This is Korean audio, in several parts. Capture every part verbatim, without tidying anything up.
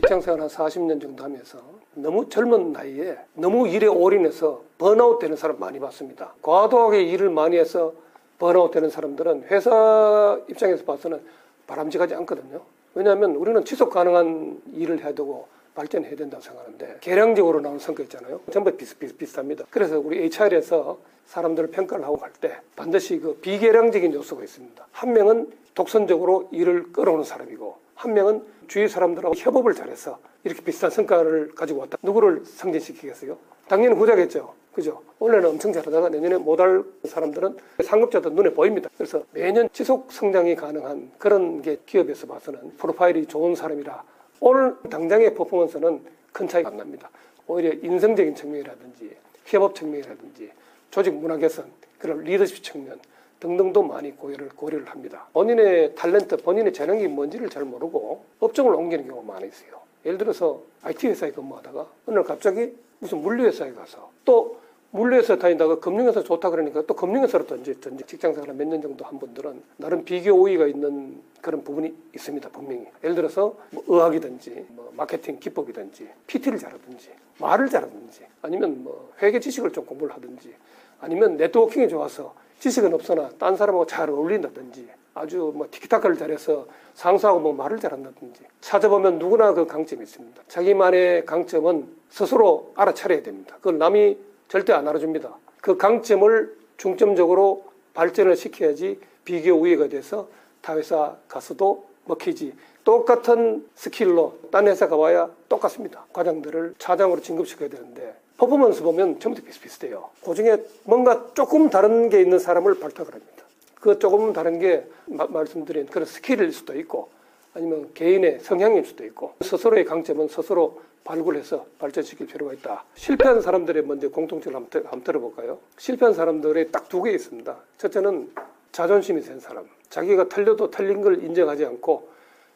직장생활 한 사십 년 정도 하면서 너무 젊은 나이에 너무 일에 올인해서 번아웃 되는 사람 많이 봤습니다. 과도하게 일을 많이 해서 번아웃 되는 사람들은 회사 입장에서 봐서는 바람직하지 않거든요. 왜냐하면 우리는 지속 가능한 일을 해야 되고 발전해야 된다고 생각하는데 계량적으로 나오는 성격 있잖아요. 전부 비슷비슷합니다. 그래서 우리 에이치알에서 사람들을 평가를 하고 갈 때 반드시 그 비계량적인 요소가 있습니다. 한 명은 독선적으로 일을 끌어오는 사람이고 한 명은 주위 사람들하고 협업을 잘해서 이렇게 비슷한 성과를 가지고 왔다. 누구를 승진시키겠어요? 당연히 후자겠죠. 그죠? 원래는 엄청 잘하다가 내년에 못할 사람들은 상급자도 눈에 보입니다. 그래서 매년 지속 성장이 가능한 그런 게 기업에서 봐서는 프로파일이 좋은 사람이라 오늘 당장의 퍼포먼스는 큰 차이가 안 납니다. 오히려 인성적인 측면이라든지 협업 측면이라든지 조직 문화 개선, 그런 리더십 측면 등등도 많이 고려를, 고려를 합니다. 본인의 탤런트, 본인의 재능이 뭔지를 잘 모르고 업종을 옮기는 경우가 많이 있어요. 예를 들어서 아이티 회사에 근무하다가 어느 날 갑자기 무슨 물류회사에 가서 또 물류회사 다니다가 금융회사 좋다 그러니까 또 금융회사로 던지든지 직장생활 몇 년 정도 한 분들은 나름 비교 우위가 있는 그런 부분이 있습니다. 분명히 예를 들어서 뭐 의학이든지 뭐 마케팅 기법이든지 피티를 잘하든지 말을 잘하든지 아니면 뭐 회계 지식을 좀 공부를 하든지 아니면 네트워킹이 좋아서 지식은 없으나 딴 사람하고 잘 어울린다든지 아주 뭐 티키타카를 잘해서 상사하고 뭐 말을 잘한다든지 찾아보면 누구나 그 강점이 있습니다. 자기만의 강점은 스스로 알아차려야 됩니다. 그걸 남이 절대 안 알아줍니다. 그 강점을 중점적으로 발전을 시켜야지 비교 우위가 돼서 타 회사 가서도 먹히지. 똑같은 스킬로 딴 회사 가봐야 똑같습니다. 과장들을 차장으로 진급시켜야 되는데 퍼포먼스 보면 전부 다 비슷비슷해요. 그 중에 뭔가 조금 다른 게 있는 사람을 발탁을 합니다. 그 조금 다른 게 마, 말씀드린 그런 스킬일 수도 있고 아니면 개인의 성향일 수도 있고 스스로의 강점은 스스로 발굴해서 발전시킬 필요가 있다. 실패한 사람들의 먼저 공통점을 한번, 한번 들어볼까요? 실패한 사람들의 딱 두 개 있습니다. 첫째는 자존심이 센 사람. 자기가 틀려도 틀린 걸 인정하지 않고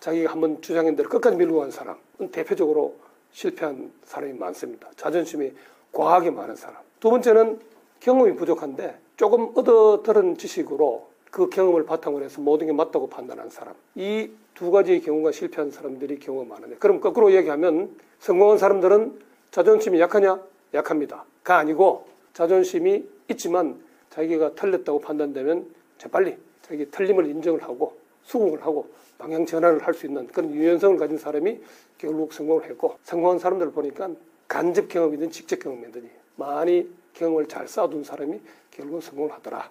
자기가 한번 주장한 대로 끝까지 밀고 간 사람. 대표적으로 실패한 사람이 많습니다. 자존심이 과하게 많은 사람. 두 번째는 경험이 부족한데 조금 얻어들은 지식으로 그 경험을 바탕으로 해서 모든 게 맞다고 판단한 사람. 이 두 가지의 경우가 실패한 사람들이 경우가 많은데 그럼 거꾸로 얘기하면 성공한 사람들은 자존심이 약하냐? 약합니다. 가 아니고 자존심이 있지만 자기가 틀렸다고 판단되면 재빨리 자기 틀림을 인정을 하고 수긍을 하고 방향 전환을 할 수 있는 그런 유연성을 가진 사람이 결국 성공을 했고 성공한 사람들을 보니까 간접 경험이든 직접 경험이든 많이 경험을 잘 쌓아둔 사람이 결국 성공을 하더라.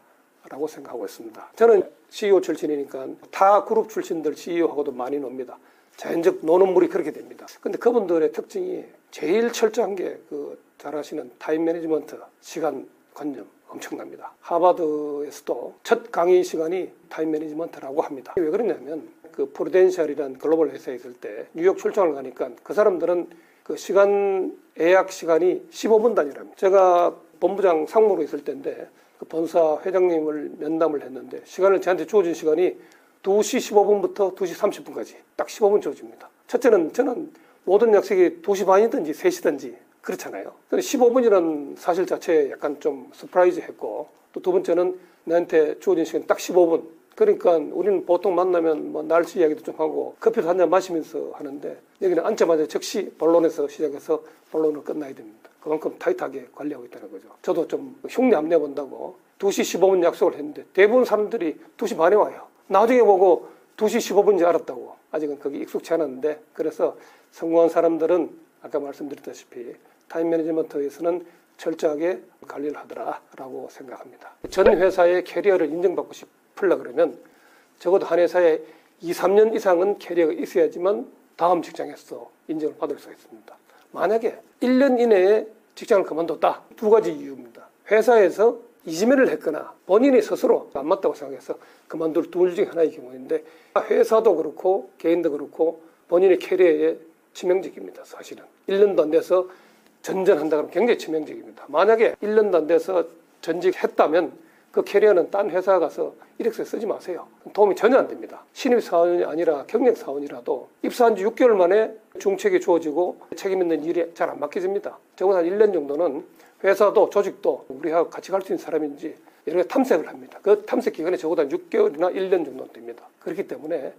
라고 생각하고 있습니다. 저는 씨이오 출신이니까 타 그룹 출신들 씨이오하고도 많이 놉니다. 자연적 노는 물이 그렇게 됩니다. 근데 그분들의 특징이 제일 철저한 게 그 잘하시는 타임 매니지먼트, 시간 관념 엄청납니다. 하버드에서도 첫 강의 시간이 타임 매니지먼트라고 합니다. 왜 그러냐면 그 프루덴셜이라는 글로벌 회사에 있을 때 뉴욕 출장을 가니까 그 사람들은 그 시간 예약 시간이 십오 분 단위랍니다. 제가 본부장 상무로 있을 때인데 그 본사 회장님을 면담을 했는데 시간을 저한테 주어진 시간이 두 시 십오 분부터 두 시 삼십 분까지 딱 십오 분 주어집니다. 첫째는 저는 모든 약속이 두 시 반이든지 세 시든지 그렇잖아요. 십오 분이라는 사실 자체에 약간 좀 서프라이즈 했고 또 두 번째는 나한테 주어진 시간이 딱 십오 분. 그러니까 우리는 보통 만나면 뭐 날씨 이야기도 좀 하고 커피도 한잔 마시면서 하는데 여기는 앉자마자 즉시 본론에서 시작해서 본론으로 끝나야 됩니다. 그만큼 타이트하게 관리하고 있다는 거죠. 저도 좀 흉내 안 내본다고 두 시 십오 분 약속을 했는데 대부분 사람들이 두 시 반에 와요. 나중에 보고 두 시 십오 분인지 알았다고. 아직은 거기 익숙치 않았는데 그래서 성공한 사람들은 아까 말씀드렸다시피 타임 매니지먼트에서는 철저하게 관리를 하더라라고 생각합니다. 전 회사의 캐리어를 인정받고 싶으려 그러면 적어도 한 회사에 이, 삼 년 이상은 캐리어가 있어야지만 다음 직장에서 인정을 받을 수 있습니다. 만약에 일 년 이내에 직장을 그만뒀다. 두 가지 이유입니다. 회사에서 이지매를 했거나 본인이 스스로 안 맞다고 생각해서 그만둘 둘 중에 하나의 경우인데 회사도 그렇고 개인도 그렇고 본인의 캐리어에 치명적입니다. 사실은. 일 년도 안 돼서 전전한다 그러면 굉장히 치명적입니다. 만약에 일 년도 안 돼서 전직했다면 그 캐리어는 딴 회사 가서 이력서에 쓰지 마세요. 도움이 전혀 안 됩니다. 신입사원이 아니라 경력사원이라도 입사한 지 육 개월 만에 중책이 주어지고 책임 있는 일이 잘 안 맡겨집니다. 적어도 한 일 년 정도는 회사도 조직도 우리하고 같이 갈 수 있는 사람인지 여러 가지 탐색을 합니다. 그 탐색 기간이 적어도 한 육 개월이나 일 년 정도 됩니다. 그렇기 때문에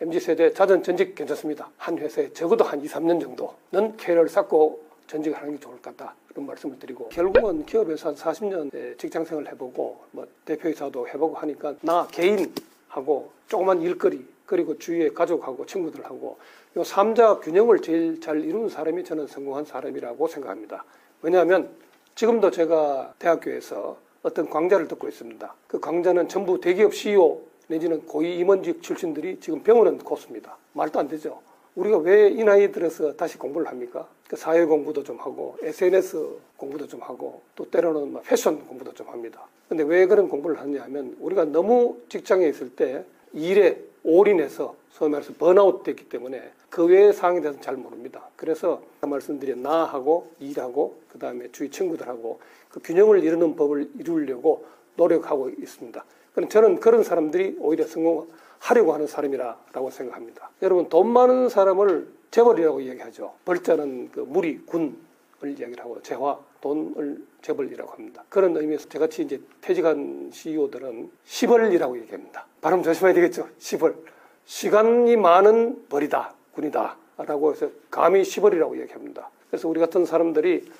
엠지세대 잦은 전직 괜찮습니다. 한 회사에 적어도 한 이, 삼 년 정도는 캐리어를 쌓고 전직을 하는 게 좋을 것 같다. 그런 말씀을 드리고, 결국은 기업에서 한 사십 년 직장생활을 해보고 뭐 대표이사도 해보고 하니까 나 개인하고 조그만 일거리 그리고 주위에 가족하고 친구들하고 이 삼자 균형을 제일 잘 이루는 사람이 저는 성공한 사람이라고 생각합니다. 왜냐하면 지금도 제가 대학교에서 어떤 강좌를 듣고 있습니다. 그 강좌는 전부 대기업 씨이오 내지는 고위 임원직 출신들이 지금 배우는 코스입니다. 말도 안 되죠. 우리가 왜 이 나이에 들어서 다시 공부를 합니까? 그 사회 공부도 좀 하고 에스엔에스 공부도 좀 하고 또 때로는 막 패션 공부도 좀 합니다. 근데 왜 그런 공부를 하냐 하면 우리가 너무 직장에 있을 때 일에 올인해서 소위 말해서 번아웃 됐기 때문에 그 외의 상황에 대해서는 잘 모릅니다. 그래서 말씀드린 나하고 일하고 그 다음에 주위 친구들하고 그 균형을 이루는 법을 이루려고 노력하고 있습니다. 그럼 저는 그런 사람들이 오히려 성공하려고 하는 사람이라고 생각합니다. 여러분, 돈 많은 사람을 재벌이라고 이야기하죠. 벌자는 그 무리, 군을 이야기를 하고 재화, 돈을 재벌이라고 합니다. 그런 의미에서 저같이 이제 퇴직한 씨이오들은 시벌이라고 얘기합니다. 발음 조심해야 되겠죠. 시벌. 시간이 많은 벌이다, 군이다 라고 해서 감히 시벌이라고 얘기합니다. 그래서 우리 같은 사람들이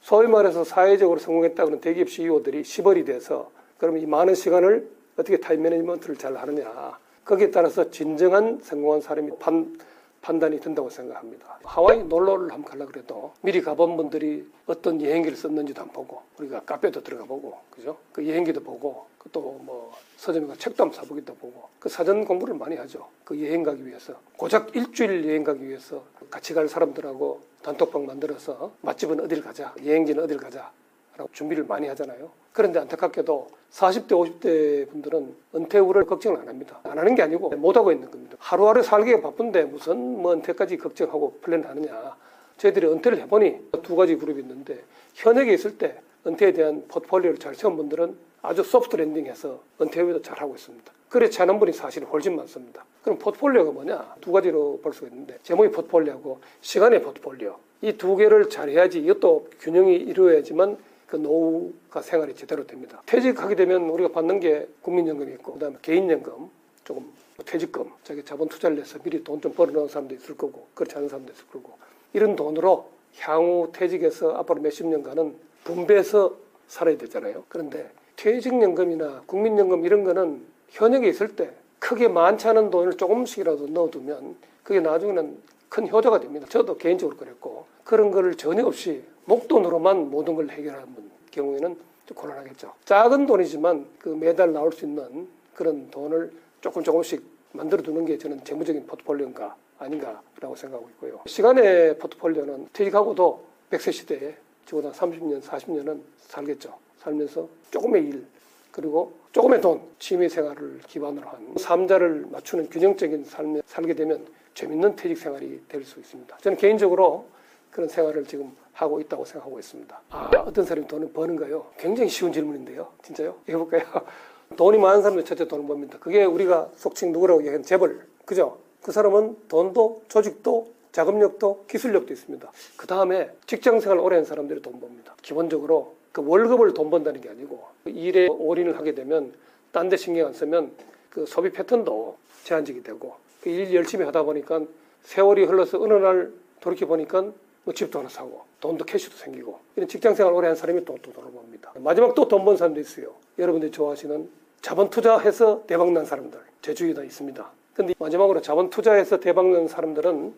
소위 말해서 사회적으로 성공했다는 대기업 씨이오들이 시벌이 돼서, 그러면 이 많은 시간을 어떻게 타임 매니지먼트를 잘 하느냐, 거기에 따라서 진정한 성공한 사람이 판, 판단이 된다고 생각합니다. 하와이 놀러를 한번 가려고 그래도 미리 가본 분들이 어떤 여행기를 썼는지도 안 보고, 우리가 카페도 들어가 보고, 그죠? 그 여행기도 보고, 또 뭐 서점에 책도 한번 사보기도 보고, 그 사전 공부를 많이 하죠. 그 여행 가기 위해서 고작 일주일 여행 가기 위해서 같이 갈 사람들하고 단톡방 만들어서 맛집은 어딜 가자, 여행지는 어딜 가자 라고 준비를 많이 하잖아요. 그런데 안타깝게도 사십 대 오십 대 분들은 은퇴 후를 걱정을 안 합니다. 안 하는 게 아니고 못하고 있는 겁니다. 하루하루 살기에 바쁜데 무슨 뭐 은퇴까지 걱정하고 플랜을 하느냐. 저희들이 은퇴를 해보니 두 가지 그룹이 있는데, 현역에 있을 때 은퇴에 대한 포트폴리오를 잘 세운 분들은 아주 소프트 랜딩해서 은퇴 후에도 잘하고 있습니다. 그렇지 않은 분이 사실 훨씬 많습니다. 그럼 포트폴리오가 뭐냐? 두 가지로 볼 수가 있는데, 제목이 포트폴리오고 시간의 포트폴리오. 이 두 개를 잘해야지, 이것도 균형이 이루어야지만 그 노후가 생활이 제대로 됩니다. 퇴직하게 되면 우리가 받는 게 국민연금이 있고, 그 다음에 개인연금, 조금 퇴직금, 자기 자본 투자를 해서 미리 돈 좀 벌어놓은 사람도 있을 거고, 그렇지 않은 사람도 있을 거고, 이런 돈으로 향후 퇴직해서 앞으로 몇십 년간은 분배해서 살아야 되잖아요. 그런데 퇴직연금이나 국민연금 이런 거는 현역에 있을 때 크게 많지 않은 돈을 조금씩이라도 넣어두면 그게 나중에는 큰 효자가 됩니다. 저도 개인적으로 그랬고, 그런 거를 전혀 없이 목돈으로만 모든 걸 해결하는 경우에는 좀 곤란하겠죠. 작은 돈이지만 그 매달 나올 수 있는 그런 돈을 조금 조금씩 만들어두는 게 저는 재무적인 포트폴리오인가 아닌가라고 생각하고 있고요. 시간의 포트폴리오는 퇴직하고도 백 세 시대에 적어도 한 삼십 년, 사십 년은 살겠죠. 살면서 조금의 일, 그리고 조금의 돈, 취미생활을 기반으로 한 삼자를 맞추는 균형적인 삶에 살게 되면 재밌는 퇴직생활이 될 수 있습니다. 저는 개인적으로 그런 생활을 지금 하고 있다고 생각하고 있습니다. 아, 어떤 사람이 돈을 버는가요? 굉장히 쉬운 질문인데요. 진짜요? 해볼까요? 돈이 많은 사람이 첫째 돈을 법니다. 그게 우리가 속칭 누구라고 얘기하는 재벌. 그죠? 그 사람은 돈도 조직도 자금력도 기술력도 있습니다. 그 다음에 직장생활 오래 한 사람들이 돈 법니다. 기본적으로 그 월급을 돈 번다는 게 아니고, 일에 올인을 하게 되면 딴 데 신경 안 쓰면 그 소비 패턴도 제한적이 되고, 그 일 열심히 하다 보니까 세월이 흘러서 어느 날 돌이켜보니까 뭐 집도 하나 사고 돈도 캐시도 생기고, 이런 직장생활 오래 한 사람이 또, 또 돈을 봅니다. 마지막 또 돈 번 사람도 있어요. 여러분들이 좋아하시는 자본 투자해서 대박난 사람들, 제 주위에 다 있습니다. 근데 마지막으로 자본 투자해서 대박난 사람들은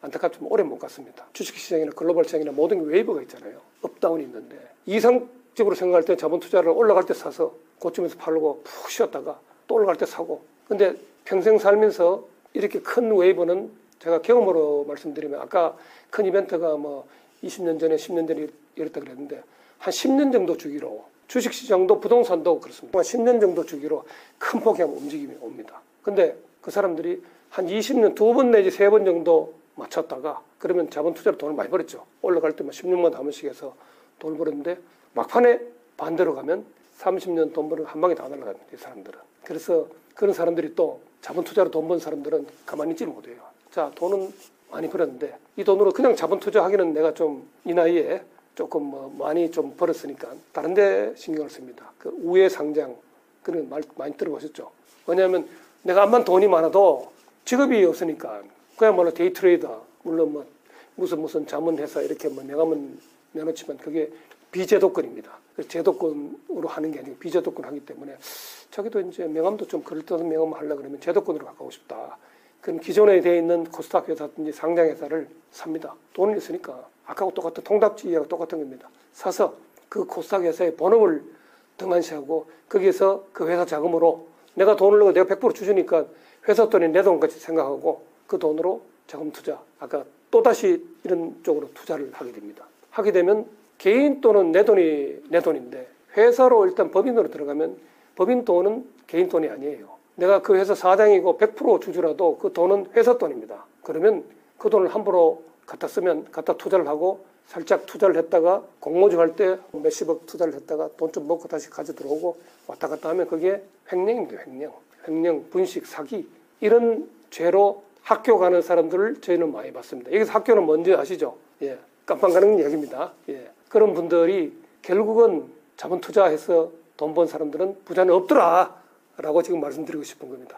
안타깝지만 오래 못 갔습니다. 주식시장이나 글로벌 시장이나 모든 게 웨이브가 있잖아요. 업다운이 있는데, 이상적으로 생각할 때 자본 투자를 올라갈 때 사서 고점에서 팔고 푹 쉬었다가 또 올라갈 때 사고, 근데 평생 살면서 이렇게 큰 웨이브는 제가 경험으로 말씀드리면, 아까 큰 이벤트가 뭐 이십 년 전에 십 년 전에 이랬다 그랬는데, 한 십 년 정도 주기로, 주식시장도 부동산도 그렇습니다. 십 년 정도 주기로 큰 폭의 움직임이 옵니다. 근데 그 사람들이 한 이십 년 두 번 내지 세 번 정도 맞췄다가, 그러면 자본 투자로 돈을 많이 벌었죠. 올라갈 때만 십 년마다 한 번씩 해서 돈을 벌었는데, 막판에 반대로 가면 삼십 년 돈 버는 한 방에 다 날아갑니다, 이 사람들은. 그래서 그런 사람들이 또 자본 투자로 돈 번 사람들은 가만히 있지를 못해요. 자, 돈은 많이 벌었는데 이 돈으로 그냥 자본 투자하기는 내가 좀 이 나이에 조금 뭐 많이 좀 벌었으니까 다른 데 신경을 씁니다. 그 우회 상장, 그런 말 많이 들어보셨죠? 왜냐하면 내가 암만 돈이 많아도 직업이 없으니까 그야말로 데이트레이더, 물론 뭐 무슨 무슨 자문회사 이렇게 뭐 명함은 내놓지만 그게 비제도권입니다. 제도권으로 하는 게 아니고 비제도권 하기 때문에 자기도 이제 명함도 좀 그럴듯한 명함을 하려고 그러면 제도권으로 가고 싶다. 그럼 기존에 돼 있는 코스닥 회사든지 상장 회사를 삽니다. 돈이 있으니까 아까하고 똑같은 통닭지하고 똑같은 겁니다. 사서 그 코스닥 회사의 본업을 등한시하고 거기에서 그 회사 자금으로 내가 돈을 넣고 내가 백 퍼센트 주주니까 회사 돈이 내 돈같이 생각하고 그 돈으로 자금 투자, 아까 또다시 이런 쪽으로 투자를 하게 됩니다. 하게 되면 개인 또는 내 돈이 내 돈인데 회사로 일단 법인으로 들어가면 법인 돈은 개인 돈이 아니에요. 내가 그 회사 사장이고 백 퍼센트 주주라도 그 돈은 회사 돈입니다. 그러면 그 돈을 함부로 갖다 쓰면 갖다 투자를 하고 살짝 투자를 했다가 공모주 할 때 몇십억 투자를 했다가 돈 좀 먹고 다시 가져 들어오고 왔다 갔다 하면 그게 횡령입니다. 횡령, 횡령, 분식, 사기 이런 죄로 학교 가는 사람들을 저희는 많이 봤습니다. 여기서 학교는 뭔지 아시죠? 예, 깜빵 가는 이야기입니다. 예, 그런 분들이 결국은 자본 투자해서 돈 번 사람들은 부자는 없더라 라고 지금 말씀드리고 싶은 겁니다.